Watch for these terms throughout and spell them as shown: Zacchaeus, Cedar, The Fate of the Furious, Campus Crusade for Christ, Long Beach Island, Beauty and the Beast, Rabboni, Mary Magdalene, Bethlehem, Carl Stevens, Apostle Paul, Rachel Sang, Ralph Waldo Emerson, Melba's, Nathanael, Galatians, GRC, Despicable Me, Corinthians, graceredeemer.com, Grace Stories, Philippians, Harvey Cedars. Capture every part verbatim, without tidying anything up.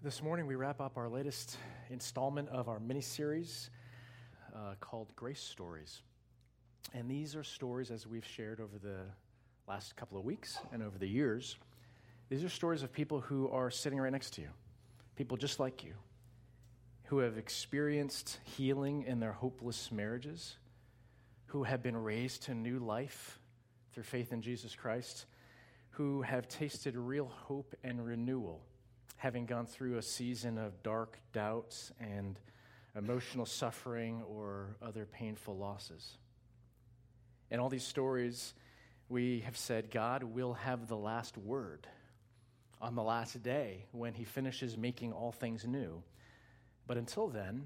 This morning we wrap up our latest installment of our mini-series uh, called Grace Stories. And these are stories, as we've shared over the last couple of weeks and over the years, these are stories of people who are sitting right next to you, people just like you, who have experienced healing in their hopeless marriages, who have been raised to new life through faith in Jesus Christ, who have tasted real hope and renewal, having gone through a season of dark doubts and emotional suffering or other painful losses. In all these stories, we have said God will have the last word on the last day when he finishes making all things new. But until then,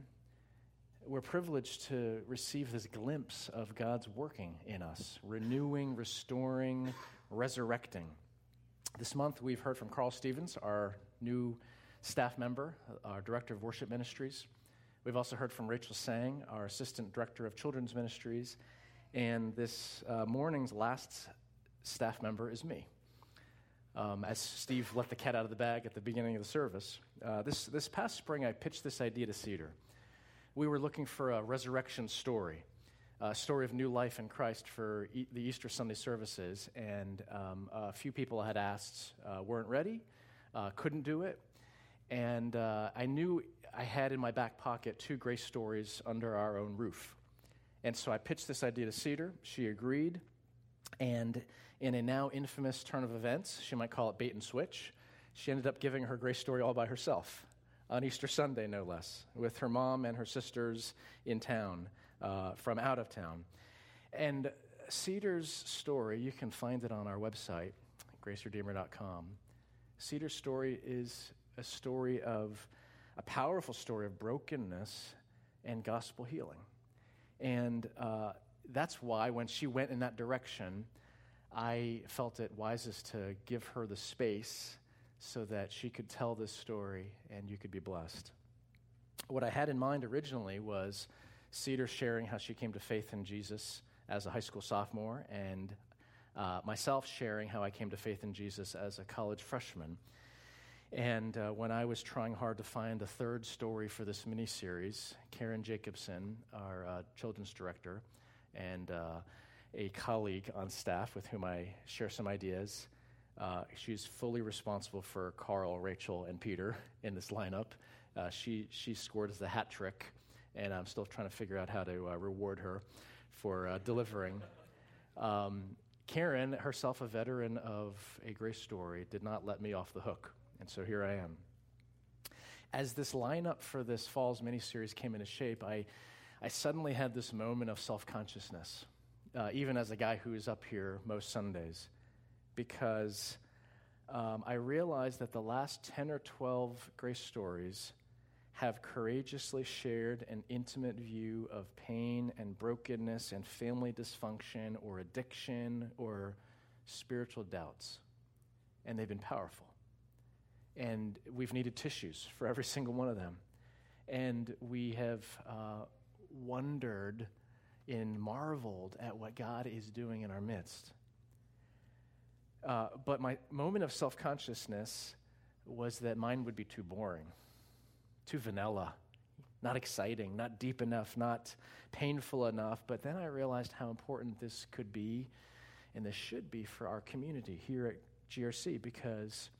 we're privileged to receive this glimpse of God's working in us, renewing, restoring, resurrecting. This month, we've heard from Carl Stevens, our new staff member, our director of worship ministries. We've also heard from Rachel Sang, our assistant director of children's ministries. And this uh, morning's last staff member is me. Um, as Steve let the cat out of the bag at the beginning of the service, uh, this, this past spring I pitched this idea to Cedar. We were looking for a resurrection story, a story of new life in Christ for e- the Easter Sunday services. And um, a few people had asked, uh, weren't ready. Uh, couldn't do it, and uh, I knew I had in my back pocket two grace stories under our own roof, and so I pitched this idea to Cedar. She agreed, and in a now infamous turn of events, she might call it bait and switch, she ended up giving her grace story all by herself, on Easter Sunday no less, with her mom and her sisters in town, uh, from out of town. And Cedar's story, you can find it on our website, grace redeemer dot com, Cedar's story is a story of, a powerful story of brokenness and gospel healing. And uh, that's why when she went in that direction, I felt it wisest to give her the space so that she could tell this story and you could be blessed. What I had in mind originally was Cedar sharing how she came to faith in Jesus as a high school sophomore, and Uh, myself sharing how I came to faith in Jesus as a college freshman. And uh, when I was trying hard to find a third story for this mini-series, Karen Jacobson, our uh, children's director, and uh, a colleague on staff with whom I share some ideas, uh, she's fully responsible for Carl, Rachel, and Peter in this lineup. Uh, she, she scored as the hat trick, and I'm still trying to figure out how to uh, reward her for uh, delivering. Um Karen, herself a veteran of a grace story, did not let me off the hook, and so here I am. As this lineup for this fall's miniseries came into shape, I, I suddenly had this moment of self-consciousness, uh, even as a guy who is up here most Sundays, because um, I realized that the last ten or twelve grace stories have courageously shared an intimate view of pain and brokenness and family dysfunction or addiction or spiritual doubts. And they've been powerful. And we've needed tissues for every single one of them. And we have uh, wondered and marveled at what God is doing in our midst. Uh, but my moment of self-consciousness was that mine would be too boring, too vanilla, not exciting, not deep enough, not painful enough. But then I realized how important this could be and this should be for our community here at G R C, because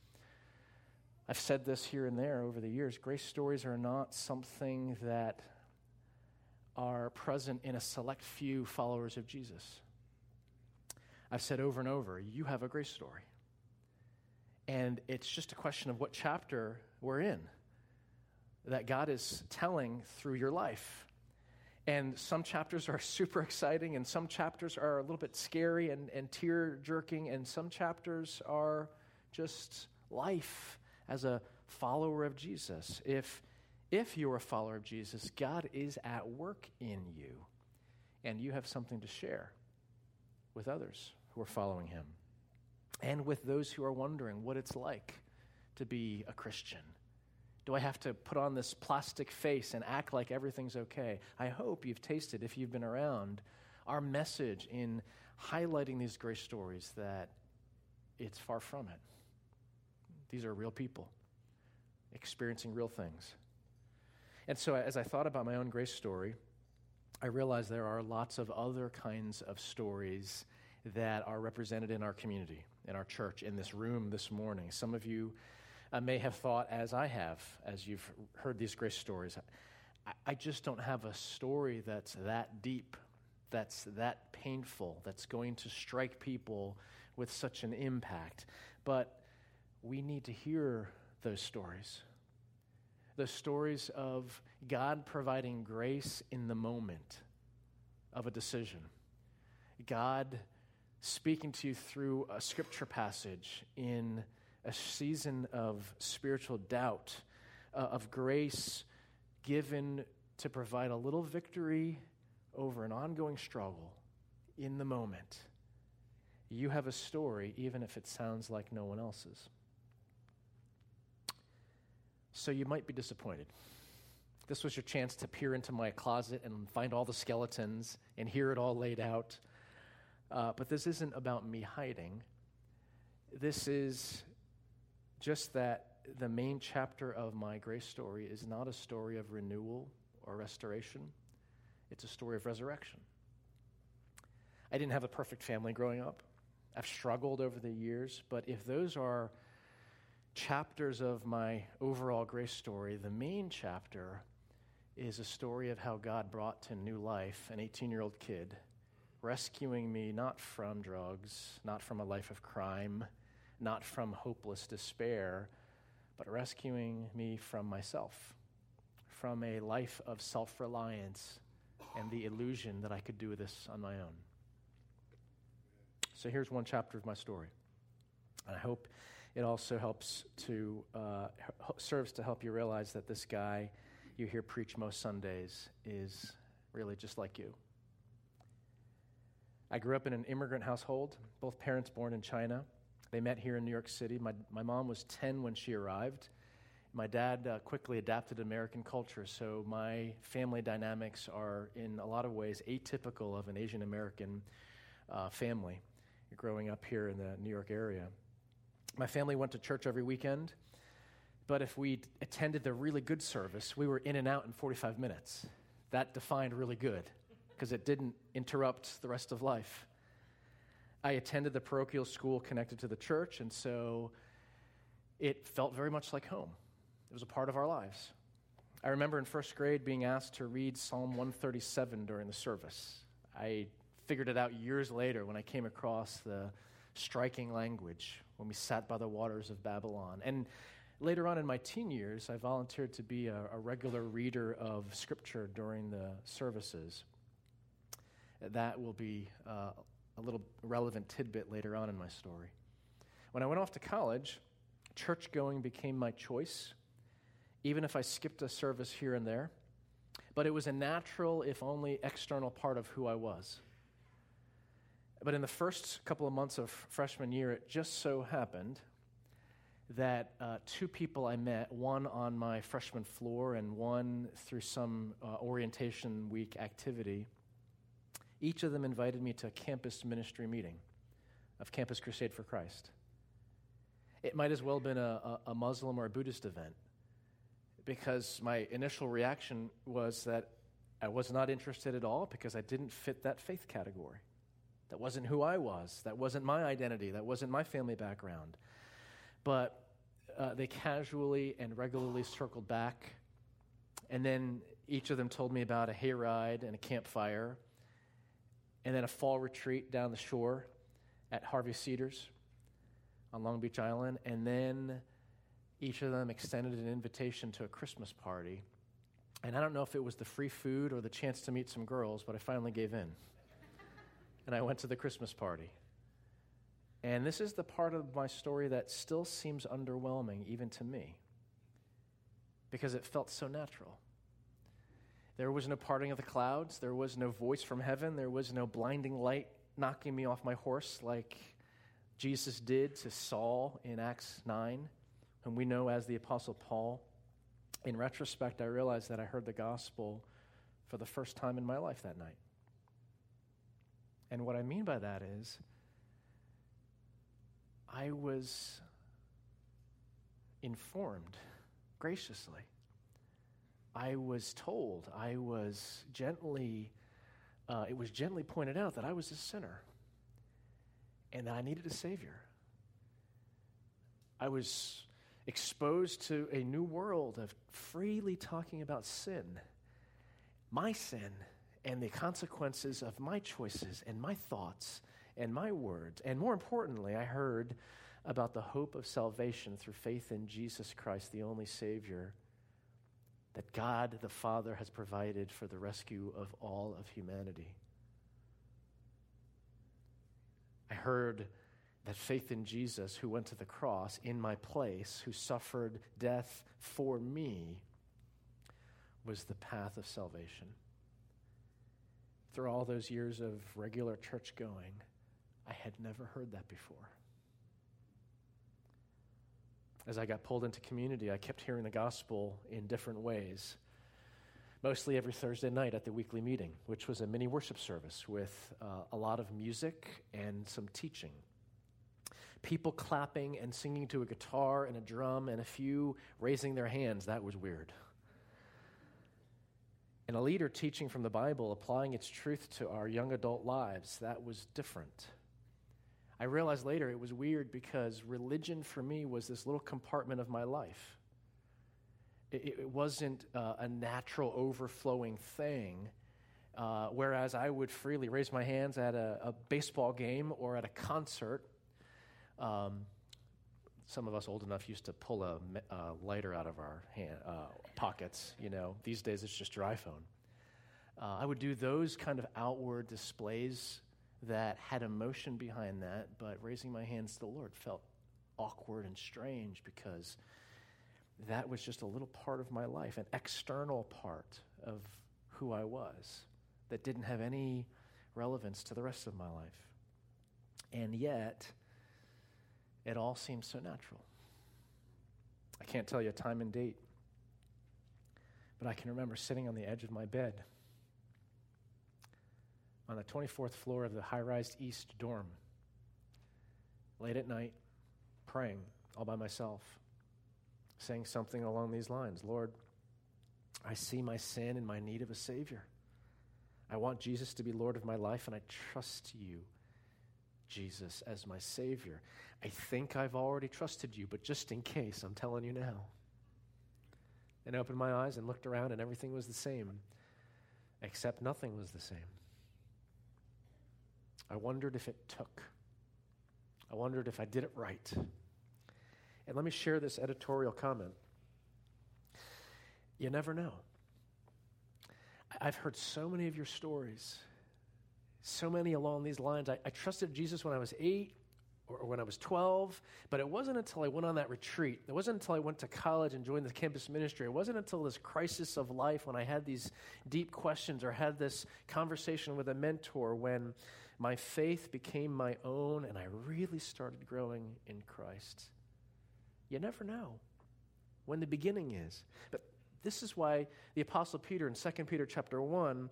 I've said this here and there over the years, grace stories are not something that are present in a select few followers of Jesus. I've said over and over, you have a grace story. And it's just a question of what chapter we're in that God is telling through your life. And some chapters are super exciting, and some chapters are a little bit scary and, and tear-jerking, and some chapters are just life as a follower of Jesus. If, if you're a follower of Jesus, God is at work in you, and you have something to share with others who are following him, and with those who are wondering what it's like to be a Christian. Do I have to put on this plastic face and act like everything's okay? I hope you've tasted, if you've been around, our message in highlighting these grace stories that it's far from it. These are real people experiencing real things. And so as I thought about my own grace story, I realized there are lots of other kinds of stories that are represented in our community, in our church, in this room this morning. Some of you uh, may have thought, as I have, as you've heard these grace stories, I, I just don't have a story that's that deep, that's that painful, that's going to strike people with such an impact. But we need to hear those stories, the stories of God providing grace in the moment of a decision, God speaking to you through a scripture passage in a season of spiritual doubt, uh, of grace given to provide a little victory over an ongoing struggle in the moment. You have a story, even if it sounds like no one else's. So you might be disappointed. This was your chance to peer into my closet and find all the skeletons and hear it all laid out. Uh, but this isn't about me hiding. This is just that the main chapter of my grace story is not a story of renewal or restoration. It's a story of resurrection. I didn't have a perfect family growing up. I've struggled over the years, but if those are chapters of my overall grace story, the main chapter is a story of how God brought to new life an eighteen-year-old kid, rescuing me not from drugs, not from a life of crime, not from hopeless despair, but rescuing me from myself, from a life of self-reliance and the illusion that I could do this on my own. So here's one chapter of my story, and I hope it also helps to uh, serves to help you realize that this guy you hear preach most Sundays is really just like you. I grew up in an immigrant household, both parents born in China. They met here in New York City. My my mom was ten when she arrived. My dad uh, quickly adapted to American culture, so my family dynamics are in a lot of ways atypical of an Asian American uh, family growing up here in the New York area. My family went to church every weekend, but if we attended the really good service, we were in and out in forty-five minutes. That defined really good, because it didn't interrupt the rest of life. I attended the parochial school connected to the church, and so it felt very much like home. It was a part of our lives. I remember in first grade being asked to read Psalm one thirty-seven during the service. I figured it out years later when I came across the striking language when we sat by the waters of Babylon. And later on in my teen years, I volunteered to be a, a regular reader of scripture during the services. That will be uh, a little relevant tidbit later on in my story. When I went off to college, church going became my choice, even if I skipped a service here and there. But it was a natural, if only external, part of who I was. But in the first couple of months of freshman year, it just so happened that uh, two people I met, one on my freshman floor and one through some uh, orientation week activity, each of them invited me to a campus ministry meeting of Campus Crusade for Christ. It might as well have been a, a Muslim or a Buddhist event, because my initial reaction was that I was not interested at all because I didn't fit that faith category. That wasn't who I was. That wasn't my identity. That wasn't my family background. But uh, they casually and regularly circled back, and then each of them told me about a hayride and a campfire, and then a fall retreat down the shore at Harvey Cedars on Long Beach Island, and then each of them extended an invitation to a Christmas party. And I don't know if it was the free food or the chance to meet some girls, but I finally gave in. And I went to the Christmas party. And this is the part of my story that still seems underwhelming, even to me, because it felt so natural. There was no parting of the clouds. There was no voice from heaven. There was no blinding light knocking me off my horse like Jesus did to Saul in Acts nine, whom we know as the Apostle Paul. In retrospect, I realized that I heard the gospel for the first time in my life that night. And what I mean by that is I was informed graciously. I was told, I was gently, uh, it was gently pointed out that I was a sinner and that I needed a Savior. I was exposed to a new world of freely talking about sin, my sin, and the consequences of my choices and my thoughts and my words. And more importantly, I heard about the hope of salvation through faith in Jesus Christ, the only Savior, that God the Father has provided for the rescue of all of humanity. I heard that faith in Jesus, who went to the cross in my place, who suffered death for me, was the path of salvation. Through all those years of regular church going, I had never heard that before. As I got pulled into community, I kept hearing the gospel in different ways, mostly every Thursday night at the weekly meeting, which was a mini worship service with uh, a lot of music and some teaching. People clapping and singing to a guitar and a drum and a few raising their hands. That was weird. And a leader teaching from the Bible, applying its truth to our young adult lives. That was different. I realized later it was weird because religion for me was this little compartment of my life. It, it wasn't uh, a natural overflowing thing, uh, whereas I would freely raise my hands at a, a baseball game or at a concert. Um, some of us old enough used to pull a, a lighter out of our hand, uh, pockets. You know, these days it's just your iPhone. Uh, I would do those kind of outward displays that had emotion behind that, but raising my hands to the Lord felt awkward and strange because that was just a little part of my life, an external part of who I was that didn't have any relevance to the rest of my life. And yet, it all seemed so natural. I can't tell you a time and date, but I can remember sitting on the edge of my bed on the twenty-fourth floor of the high-rise East dorm, late at night, praying all by myself, saying something along these lines. Lord, I see my sin and my need of a Savior. I want Jesus to be Lord of my life, and I trust you, Jesus, as my Savior. I think I've already trusted you, but just in case, I'm telling you now. And I opened my eyes and looked around, and everything was the same, except nothing was the same. I wondered if it took. I wondered if I did it right. And let me share this editorial comment. You never know. I've heard so many of your stories, so many along these lines. I, I trusted Jesus when I was eight or, or when I was twelve, but it wasn't until I went on that retreat. It wasn't until I went to college and joined the campus ministry. It wasn't until this crisis of life when I had these deep questions or had this conversation with a mentor when my faith became my own, and I really started growing in Christ. You never know when the beginning is. But this is why the Apostle Peter in Second Peter chapter one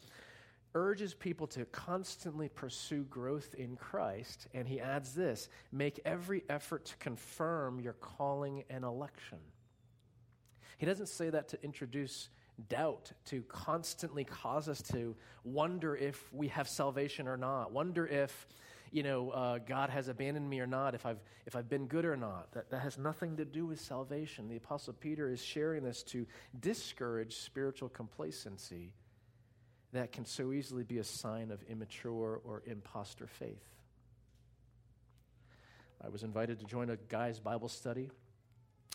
urges people to constantly pursue growth in Christ, and he adds this: make every effort to confirm your calling and election. He doesn't say that to introduce doubt, to constantly cause us to wonder if we have salvation or not, wonder if, you know, uh, God has abandoned me or not, if I've if I've been good or not. That, that has nothing to do with salvation. The Apostle Peter is sharing this to discourage spiritual complacency that can so easily be a sign of immature or imposter faith. I was invited to join a guy's Bible study.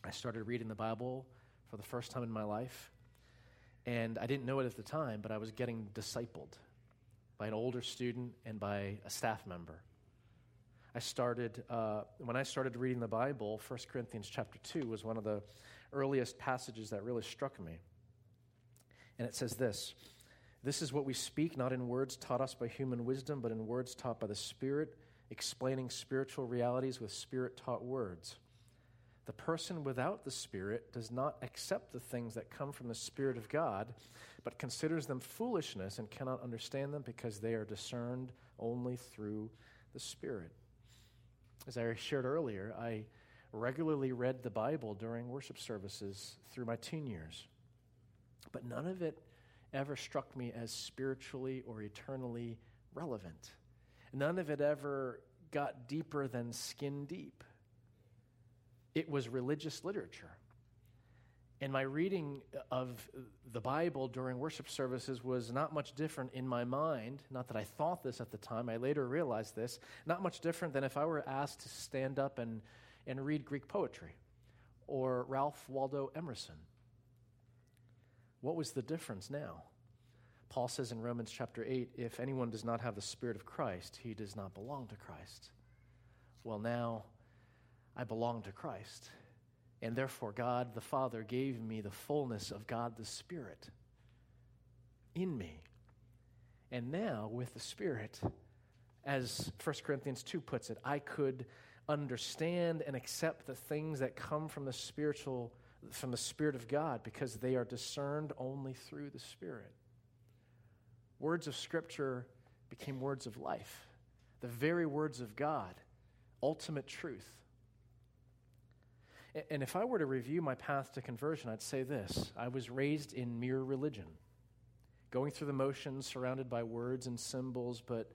I started reading the Bible for the first time in my life. And I didn't know it at the time, but I was getting discipled by an older student and by a staff member. I started, uh, when I started reading the Bible, First Corinthians chapter two was one of the earliest passages that really struck me. And it says this: "This is what we speak, not in words taught us by human wisdom, but in words taught by the Spirit, explaining spiritual realities with Spirit-taught words. The person without the Spirit does not accept the things that come from the Spirit of God, but considers them foolishness and cannot understand them because they are discerned only through the Spirit." As I shared earlier, I regularly read the Bible during worship services through my teen years. But none of it ever struck me as spiritually or eternally relevant. None of it ever got deeper than skin deep. It was religious literature. And my reading of the Bible during worship services was not much different in my mind, not that I thought this at the time, I later realized this, not much different than if I were asked to stand up and, and read Greek poetry or Ralph Waldo Emerson. What was the difference now? Paul says in Romans chapter eight, if anyone does not have the Spirit of Christ, he does not belong to Christ. Well, now I belong to Christ. And therefore, God the Father gave me the fullness of God the Spirit in me. And now, with the Spirit, as First Corinthians two puts it, I could understand and accept the things that come from the spiritual, from the Spirit of God, because they are discerned only through the Spirit. Words of Scripture became words of life, the very words of God, ultimate truth. And if I were to review my path to conversion, I'd say this. I was raised in mere religion, going through the motions surrounded by words and symbols, but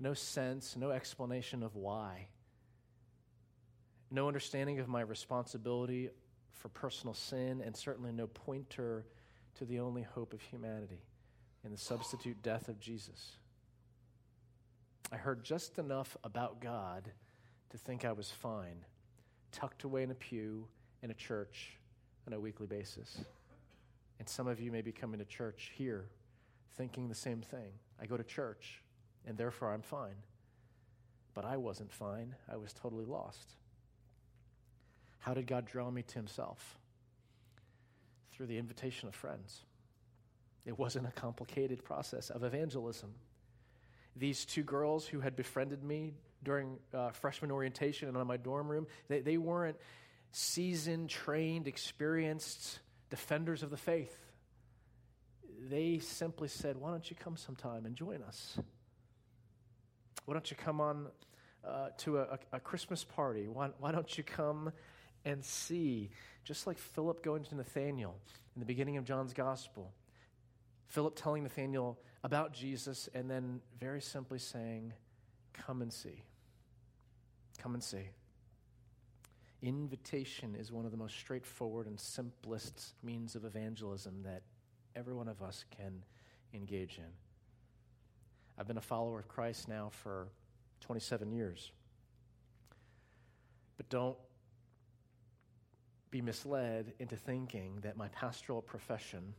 no sense, no explanation of why, no understanding of my responsibility for personal sin, and certainly no pointer to the only hope of humanity in the substitute death of Jesus. I heard just enough about God to think I was fine, tucked away in a pew in a church on a weekly basis. And some of you may be coming to church here thinking the same thing. I go to church, and therefore I'm fine. But I wasn't fine. I was totally lost. How did God draw me to himself? Through the invitation of friends. It wasn't a complicated process of evangelism. These two girls who had befriended me during uh, freshman orientation and on my dorm room, they, they weren't seasoned, trained, experienced defenders of the faith. They simply said, why don't you come sometime and join us? Why don't you come on uh, to a, a Christmas party? Why, why don't you come and see? Just like Philip going to Nathanael in the beginning of John's Gospel. Philip telling Nathanael about Jesus and then very simply saying, come and see. Come and see. Invitation is one of the most straightforward and simplest means of evangelism that every one of us can engage in. I've been a follower of Christ now for twenty-seven years. But don't be misled into thinking that my pastoral profession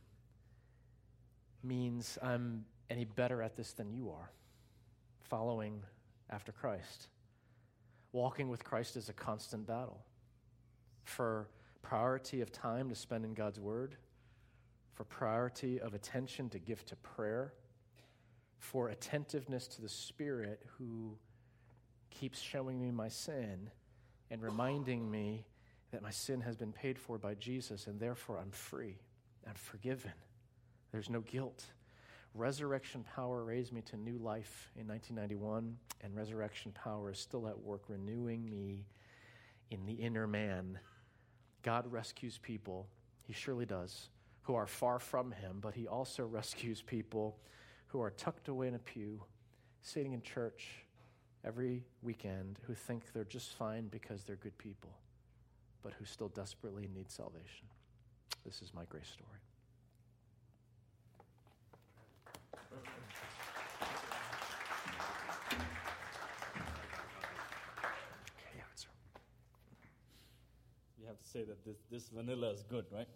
means I'm any better at this than you are. Following after Christ. Walking with Christ is a constant battle for priority of time to spend in God's Word, for priority of attention to give to prayer, for attentiveness to the Spirit who keeps showing me my sin and reminding me that my sin has been paid for by Jesus and therefore I'm free, I'm forgiven. There's no guilt. Resurrection power raised me to new life in nineteen ninety-one, and resurrection power is still at work renewing me in the inner man. God rescues people, he surely does, who are far from him, but he also rescues people who are tucked away in a pew, sitting in church every weekend, who think they're just fine because they're good people, but who still desperately need salvation. This is my grace story. You have to say that this, this vanilla is good, right?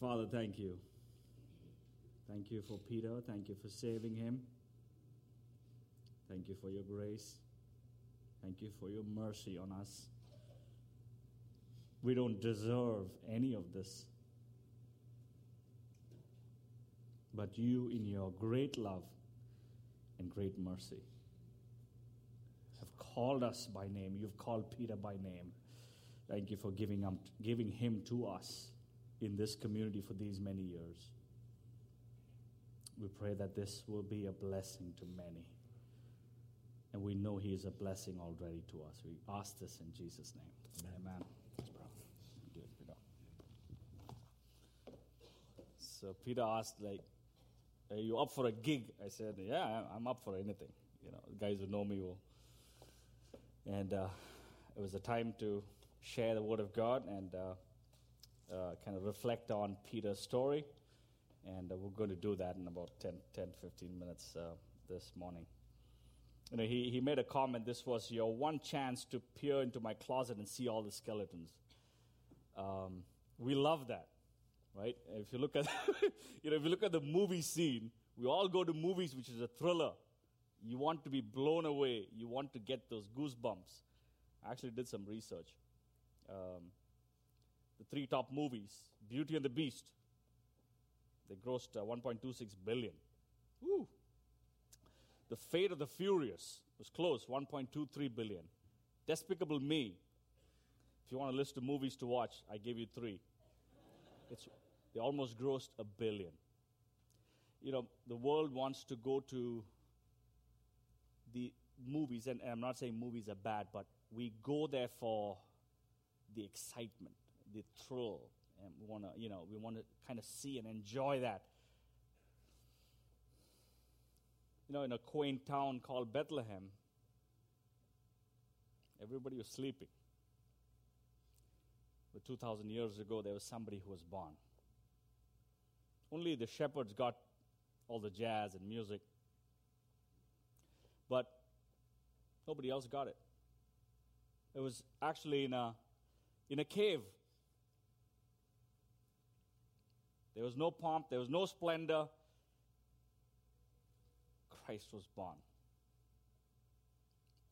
Father, thank you. Thank you for Peter. Thank you for saving him. Thank you for your grace. Thank you for your mercy on us. We don't deserve any of this. But you, in your great love and great mercy, have called us by name. You've called Peter by name. Thank you for giving him, giving him to us in this community for these many years. We pray that this will be a blessing to many. and we know he is a blessing already to us. We ask this in Jesus' name. Amen. Amen. Thanks, bro. Do it, Peter. So Peter asked, like, are you up for a gig? I said, yeah, I'm up for anything. You know, the guys who know me will. And uh, it was a time to share the word of God and uh, uh, kind of reflect on Peter's story. And uh, we're going to do that in about ten, ten, fifteen minutes uh, this morning. You know, he, he made a comment, this was your one chance to peer into my closet and see all the skeletons. Um, we love that, right? If you look at, you know, if you look at the movie scene, we all go to movies, which is a thriller. You want to be blown away. You want to get those goosebumps. I actually did some research. Um, the three top movies, Beauty and the Beast, they grossed uh, one point two six billion dollars. Woo! The Fate of the Furious was close, one point two three billion dollars. Despicable Me. If you want a list of movies to watch, I gave you three. It's they almost grossed a billion. You know, the world wants to go to the movies, and, and I'm not saying movies are bad, but we go there for the excitement, the thrill, and we want to, you know, we want to kind of see and enjoy that. You know, in a quaint town called Bethlehem, everybody was sleeping. But two thousand years ago, there was somebody who was born. Only the shepherds got all the jazz and music, but nobody else got it. It was actually in a in a cave. There was no pomp, there was no splendor. Christ was born.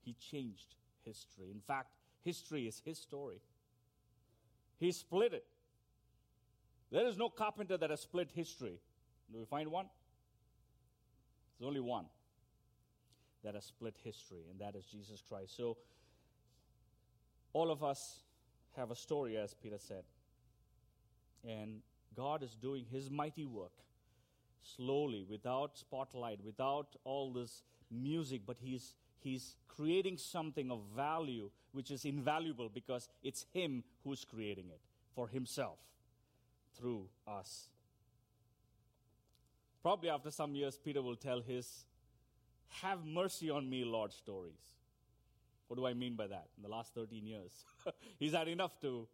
He changed history. In fact, history is his story. He split it. There is no carpenter that has split history. Do we find one? There's only one that has split history, and that is Jesus Christ. So, all of us have a story, as Peter said. And God is doing his mighty work. Slowly, without spotlight, without all this music, but he's he's creating something of value, which is invaluable because it's him who's creating it for himself through us. Probably after some years, Peter will tell his "Have mercy on me, Lord" stories. What do I mean by that? In the last thirteen years, he's had enough to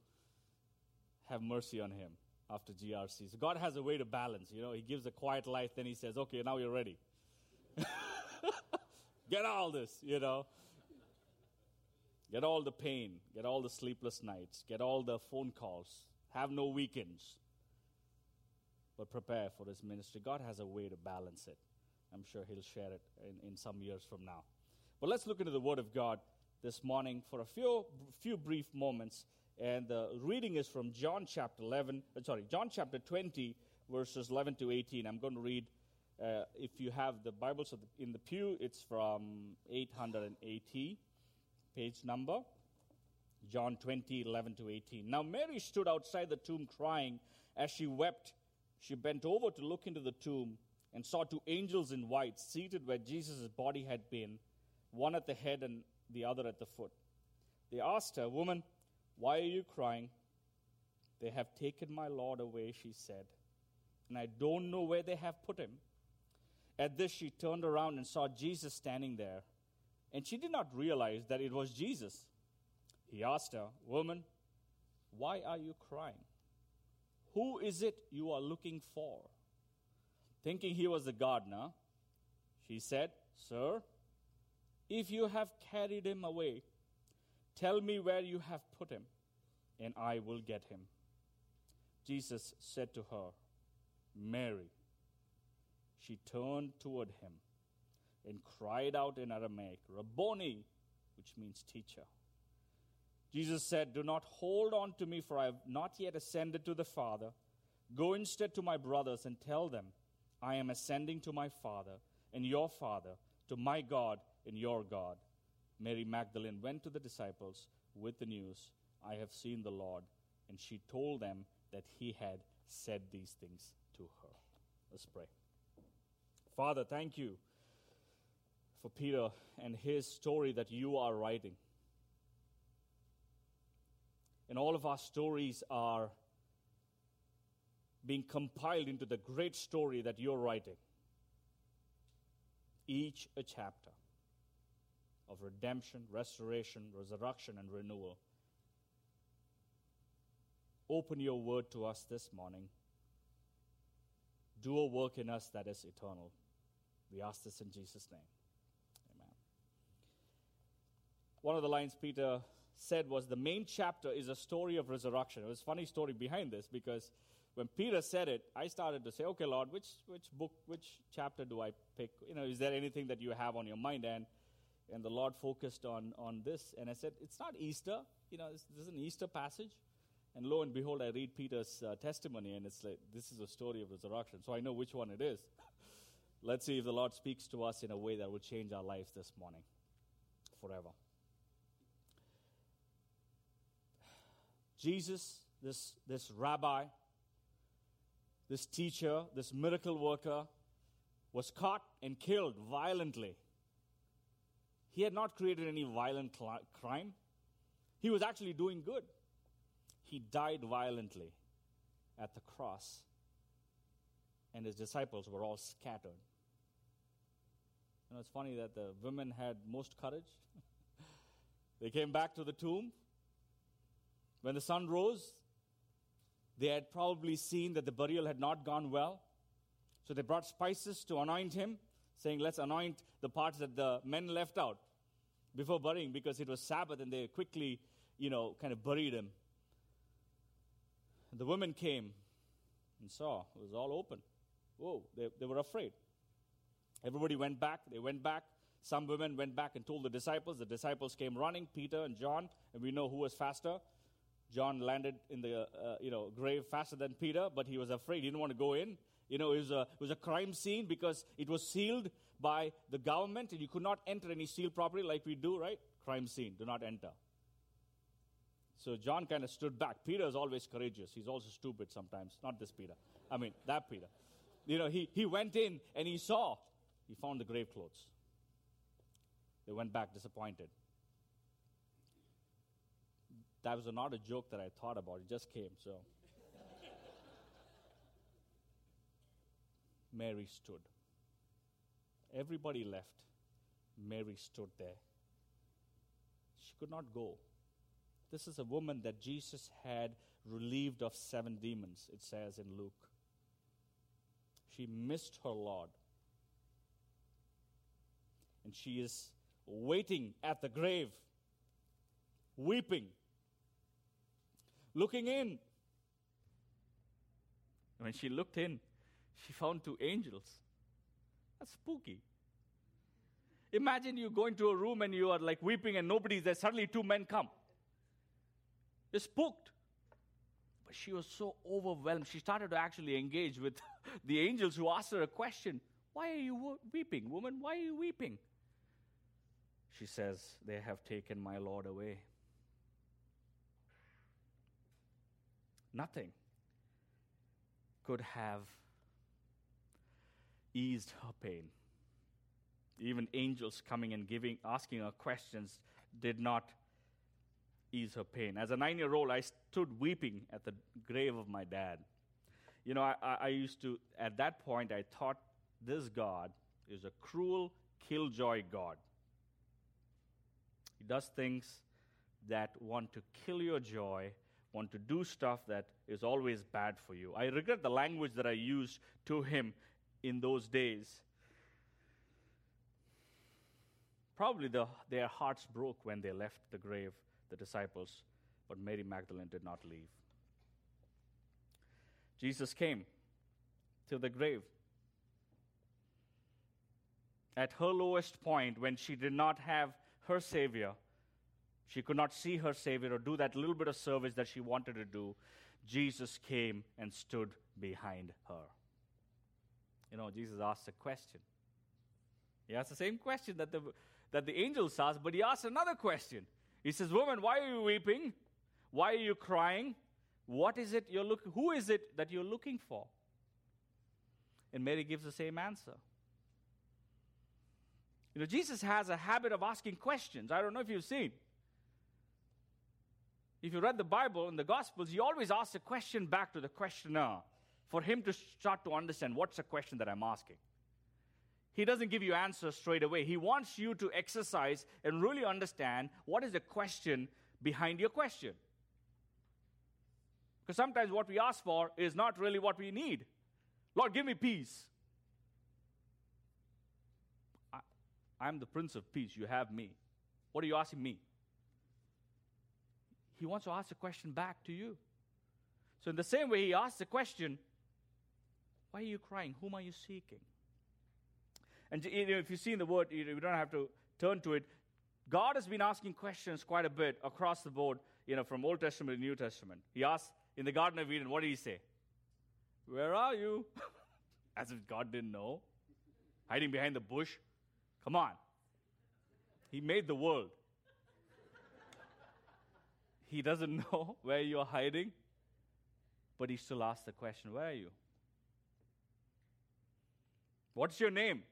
have mercy on him. After G R C. So God has a way to balance. You know, he gives a quiet life, then he says, okay, now you're ready. Get all this, you know. Get all the pain. Get all the sleepless nights. Get all the phone calls. Have no weekends. But prepare for his ministry. God has a way to balance it. I'm sure he'll share it in, in some years from now. But let's look into the Word of God this morning for a few few brief moments. And the reading is from John chapter eleven. Sorry, John chapter twenty, verses eleven to eighteen. I'm going to read. Uh, if you have the Bibles in the pew, it's from eight hundred eighty page number. John twenty, eleven to eighteen. Now Mary stood outside the tomb crying. As she wept, she bent over to look into the tomb and saw two angels in white seated where Jesus' body had been, one at the head and the other at the foot. They asked her, "Woman, why are you crying?" "They have taken my Lord away," she said, "and I don't know where they have put him." At this, she turned around and saw Jesus standing there, and she did not realize that it was Jesus. He asked her, "Woman, why are you crying? Who is it you are looking for?" Thinking he was the gardener, she said, "Sir, if you have carried him away, tell me where you have put him, and I will get him." Jesus said to her, "Mary." She turned toward him and cried out in Aramaic, "Rabboni," which means teacher. Jesus said, "Do not hold on to me, for I have not yet ascended to the Father. Go instead to my brothers and tell them, I am ascending to my Father and your Father, to my God and your God." Mary Magdalene went to the disciples with the news, "I have seen the Lord," and she told them that he had said these things to her. Let's pray. Father, thank you for Peter and his story that you are writing. And all of our stories are being compiled into the great story that you're writing. Each a chapter of redemption, restoration, resurrection, and renewal. Open your word to us this morning. Do a work in us that is eternal. We ask this in Jesus' name. Amen. One of the lines Peter said was, the main chapter is a story of resurrection. It was a funny story behind this, because when Peter said it, I started to say, okay, Lord, which which book, which chapter do I pick? You know, is there anything that you have on your mind? And and the Lord focused on, on this. And I said, it's not Easter. You know, this, this is an Easter passage. And lo and behold, I read Peter's uh, testimony, and it's like, this is a story of resurrection. So I know which one it is. Let's see if the Lord speaks to us in a way that will change our lives this morning forever. Jesus, this this rabbi, this teacher, this miracle worker, was caught and killed violently. He had not created any violent cl- crime. He was actually doing good. He died violently at the cross, and his disciples were all scattered. You know, it's funny that the women had most courage. They came back to the tomb. When the sun rose, they had probably seen that the burial had not gone well. So they brought spices to anoint him, saying, let's anoint the parts that the men left out before burying, because it was Sabbath, and they quickly, you know, kind of buried him. And the women came and saw it was all open. Whoa, they, they were afraid. Everybody went back. They went back. Some women went back and told the disciples. The disciples came running, Peter and John, and we know who was faster. John landed in the uh, you know grave faster than Peter, but he was afraid. He didn't want to go in. You know, it was, a, it was a crime scene because it was sealed by the government, and you could not enter any sealed property like we do, right? Crime scene, do not enter. So John kind of stood back. Peter is always courageous. He's also stupid sometimes. Not this Peter. I mean, that Peter. You know, he, he went in, and he saw. He found the grave clothes. They went back disappointed. That was not a joke that I thought about. It just came, so. Mary stood. Everybody left. Mary stood there. She could not go. This is a woman that Jesus had relieved of seven demons, it says in Luke. She missed her Lord. And she is waiting at the grave, weeping, looking in. When she looked in, she found two angels. That's spooky. Imagine you go into a room and you are like weeping and nobody's there. Suddenly two men come. They're spooked. But she was so overwhelmed. She started to actually engage with the angels who asked her a question. Why are you weeping, woman? Why are you weeping? She says, they have taken my Lord away. Nothing could have eased her pain. Even angels coming and giving, asking her questions did not ease her pain. As a nine-year-old, I stood weeping at the grave of my dad. You know, I, I, I used to, at that point, I thought this God is a cruel, killjoy God. He does things that want to kill your joy, want to do stuff that is always bad for you. I regret the language that I used to him in those days. Probably the, their hearts broke when they left the grave, the disciples, but Mary Magdalene did not leave. Jesus came to the grave. At her lowest point, when she did not have her Savior, she could not see her Savior or do that little bit of service that she wanted to do, Jesus came and stood behind her. You know, Jesus asked a question. He asked the same question that the, that the angels asked, but he asked another question. He says, woman, why are you weeping? Why are you crying? What is it you're looking? Who is it that you're looking for? And Mary gives the same answer. You know, Jesus has a habit of asking questions. I don't know if you've seen. If you read the Bible and the Gospels, he always asks a question back to the questioner for him to start to understand what's the question that I'm asking. He doesn't give you answers straight away. He wants you to exercise and really understand what is the question behind your question. Because sometimes what we ask for is not really what we need. Lord, give me peace. I, I'm the Prince of Peace. You have me. What are you asking me? He wants to ask a question back to you. So in the same way, he asks the question, why are you crying? Whom are you seeking? And you know, if you see in the Word, you know, we don't have to turn to it. God has been asking questions quite a bit across the board, you know, from Old Testament to New Testament. He asked in the Garden of Eden, what did he say? Where are you? As if God didn't know. Hiding behind the bush. Come on. He made the world. He doesn't know where you're hiding, but he still asks the question, where are you? What's your name?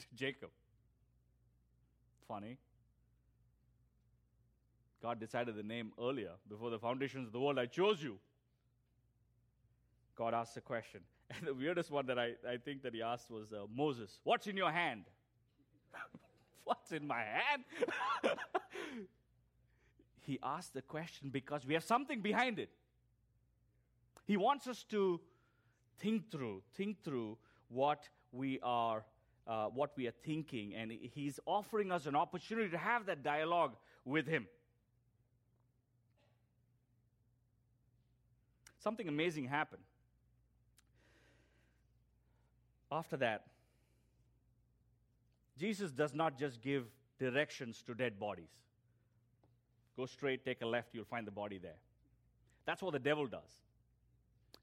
To Jacob. Funny. God decided the name earlier. Before the foundations of the world, I chose you. God asked a question. And the weirdest one that I, I think that he asked was, uh, Moses, what's in your hand? What's in my hand? He asked the question because we have something behind it. He wants us to think through, think through what we are Uh, what we are thinking, and he's offering us an opportunity to have that dialogue with him. Something amazing happened. After that, Jesus does not just give directions to dead bodies. Go straight, take a left, you'll find the body there. That's what the devil does.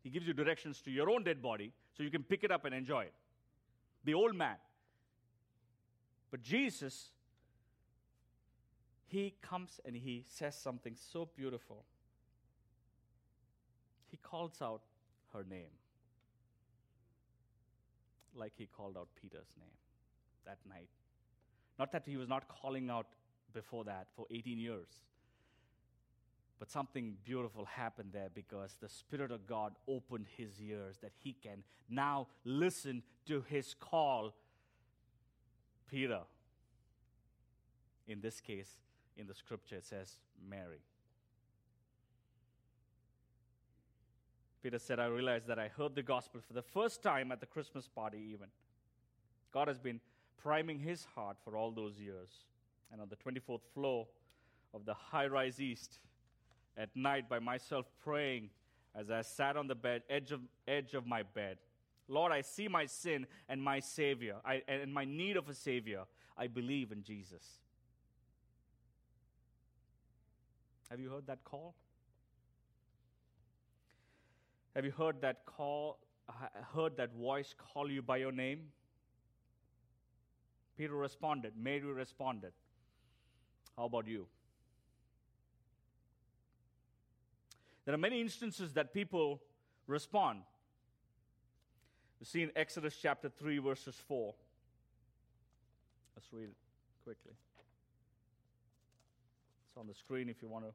He gives you directions to your own dead body so you can pick it up and enjoy it. The old man. But Jesus, he comes and he says something so beautiful. He calls out her name, like he called out Peter's name that night. Not that he was not calling out before that for eighteen years, but something beautiful happened there because the Spirit of God opened his ears that he can now listen to his call. Peter, in this case, in the scripture, it says Mary. Peter said, I realized that I heard the gospel for the first time at the Christmas party even. God has been priming his heart for all those years. And on the twenty-fourth floor of the high-rise east, at night by myself praying as I sat on the bed, edge of, edge of my bed, Lord, I see my sin and my Savior, I, and my need of a Savior. I believe in Jesus. Have you heard that call? Have you heard that call? Heard that voice call you by your name? Peter responded. Mary responded. How about you? There are many instances that people respond. You see in Exodus chapter three, verses four. Let's read it quickly. It's on the screen if you want to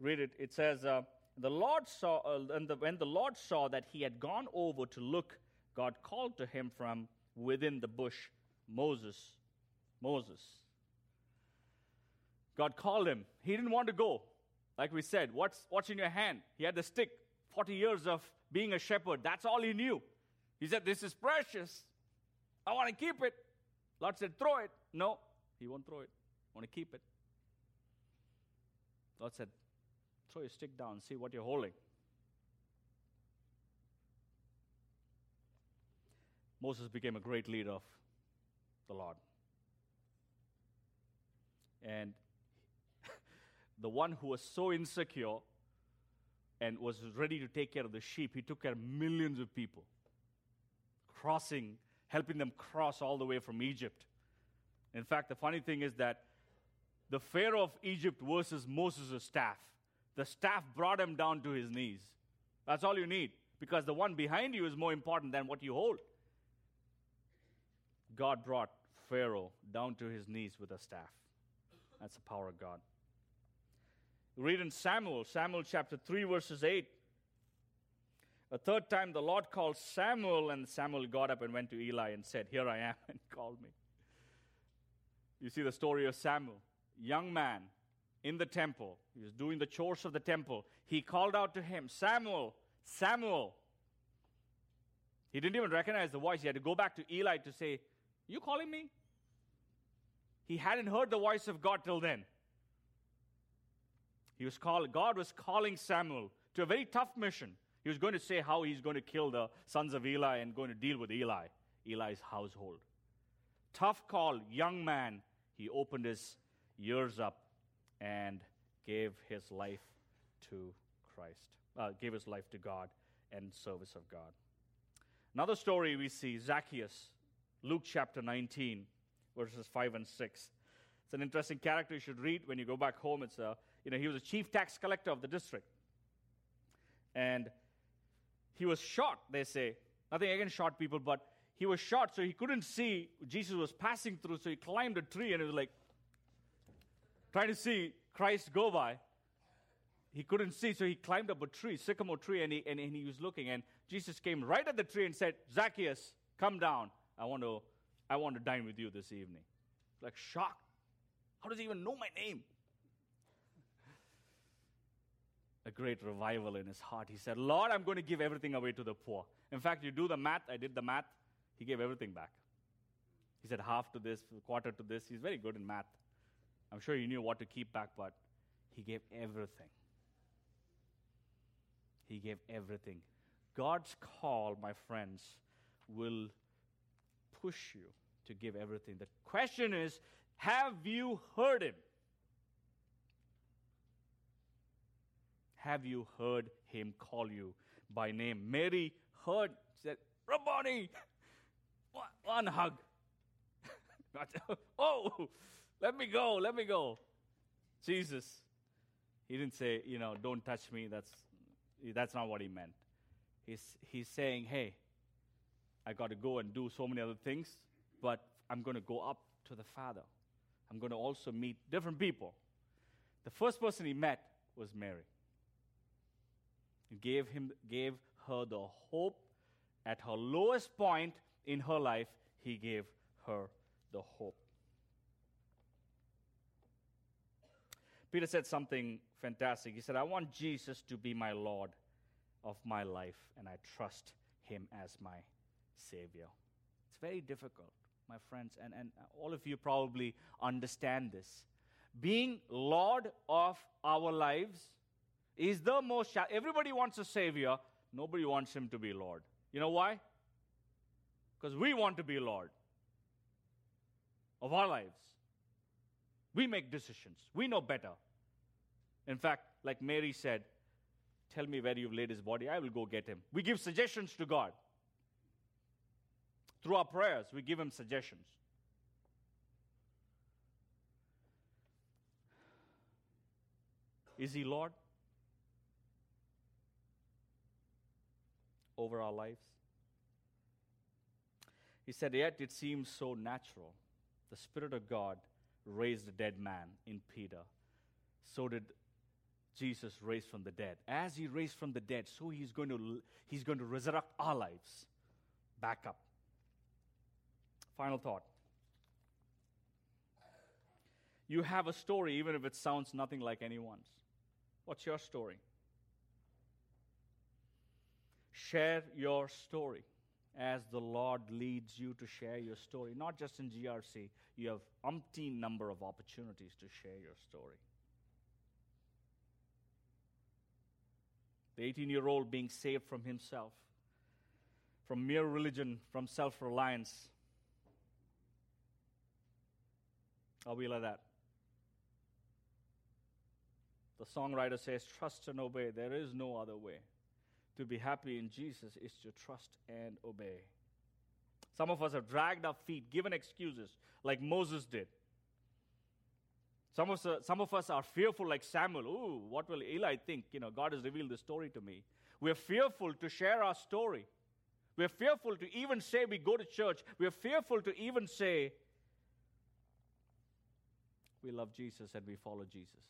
read it. It says, uh, "The Lord saw, uh, and the, when the Lord saw that he had gone over to look, God called to him from within the bush, Moses, Moses. God called him. He didn't want to go. Like we said, what's what's in your hand? He had the stick. Forty years of being a shepherd. That's all he knew." He said, this is precious. I want to keep it. Lord said, throw it. No, he won't throw it. I want to keep it. Lord said, throw your stick down, see what you're holding. Moses became a great leader of the Lord. And the one who was so insecure and was ready to take care of the sheep, he took care of millions of people. Crossing, helping them cross all the way from Egypt. In fact, the funny thing is that the Pharaoh of Egypt versus Moses' staff, the staff brought him down to his knees. That's all you need, because the one behind you is more important than what you hold. God brought Pharaoh down to his knees with a staff. That's the power of God. Read in Samuel, Samuel chapter three, verses eight. A third time the Lord called Samuel, and Samuel got up and went to Eli and said, "Here I am," and called me. You see the story of Samuel, young man in the temple. He was doing the chores of the temple. He called out to him, "Samuel, Samuel." He didn't even recognize the voice. He had to go back to Eli to say, "You calling me?" He hadn't heard the voice of God till then. He was called, God was calling Samuel to a very tough mission. He was going to say how he's going to kill the sons of Eli and going to deal with Eli, Eli's household. Tough call, young man. He opened his ears up and gave his life to Christ, uh, gave his life to God and service of God. Another story we see, Zacchaeus, Luke chapter nineteen, verses five and six. It's an interesting character you should read when you go back home. It's a, you know, he was a chief tax collector of the district. And he was shot, they say. Nothing against shot people, but he was shot, so he couldn't see Jesus was passing through, so he climbed a tree and he was like, trying to see Christ go by. He couldn't see, so he climbed up a tree, sycamore tree, and he, and, and he was looking. And Jesus came right at the tree and said, "Zacchaeus, come down. I want to, I want to dine with you this evening." Like, shocked. How does he even know my name? A great revival in his heart. He said, "Lord, I'm going to give everything away to the poor." In fact, you do the math. I did the math. He gave everything back. He said, half to this, quarter to this. He's very good in math. I'm sure he knew what to keep back, but he gave everything. He gave everything. God's call, my friends, will push you to give everything. The question is, have you heard him? Have you heard him call you by name? Mary heard, said, "Rabboni!" One hug. "Oh, let me go, let me go." Jesus, he didn't say, you know, "Don't touch me." That's that's not what he meant. He's, he's saying, "Hey, I got to go and do so many other things, but I'm going to go up to the Father. I'm going to also meet different people." The first person he met was Mary. It gave him, gave her the hope at her lowest point in her life. He gave her the hope. Peter said something fantastic. He said, "I want Jesus to be my Lord of my life, and I trust him as my Savior." It's very difficult, my friends, and, and all of you probably understand this. Being Lord of our lives is the most challenging. Everybody wants a Savior. Nobody wants him to be Lord. You know why? Because we want to be Lord of our lives. We make decisions. We know better. In fact, like Mary said, "Tell me where you've laid his body. I will go get him." We give suggestions to God. Through our prayers, we give him suggestions. Is he Lord over our lives? He said, "Yet it seems so natural. The Spirit of God raised a dead man in Peter. So did Jesus raise from the dead. As he raised from the dead, so he's going to, he's going to resurrect our lives back up." Final thought. You have a story, even if it sounds nothing like anyone's. What's your story? Share your story as the Lord leads you to share your story. Not just in G R C, you have umpteen number of opportunities to share your story. The eighteen-year-old being saved from himself, from mere religion, from self-reliance. Are we like that? The songwriter says, "Trust and obey. There is no other way. To be happy in Jesus is to trust and obey." Some of us have dragged our feet, given excuses like Moses did. Some of us, some of us are fearful like Samuel. "Ooh, what will Eli think? You know, God has revealed the story to me." We're fearful to share our story. We're fearful to even say we go to church. We're fearful to even say we love Jesus and we follow Jesus.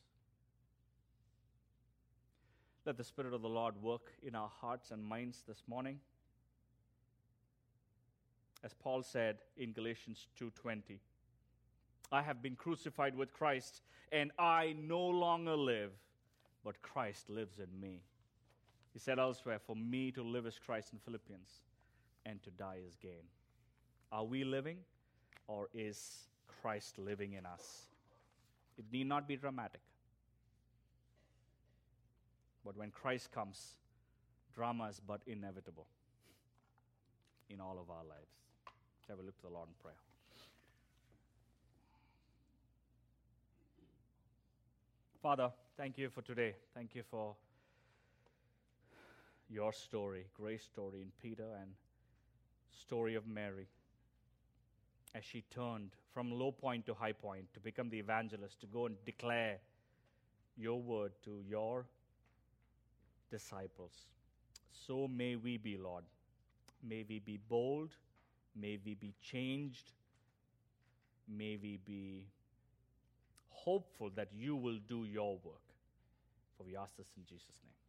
Let the Spirit of the Lord work in our hearts and minds this morning. As Paul said in Galatians two twenty, I have been crucified with Christ, and I no longer live, but Christ lives in me. He said elsewhere, for me to live is Christ in Philippians, and to die is gain. Are we living, or is Christ living in us? It need not be dramatic. But when Christ comes, drama is but inevitable in all of our lives. Shall we look to the Lord in prayer? Father, thank you for today. Thank you for your story, grace story in Peter and story of Mary as she turned from low point to high point to become the evangelist, to go and declare your word to your disciples. So may we be, Lord. May we be bold. May we be changed. May we be hopeful that you will do your work. For we ask this in Jesus' name.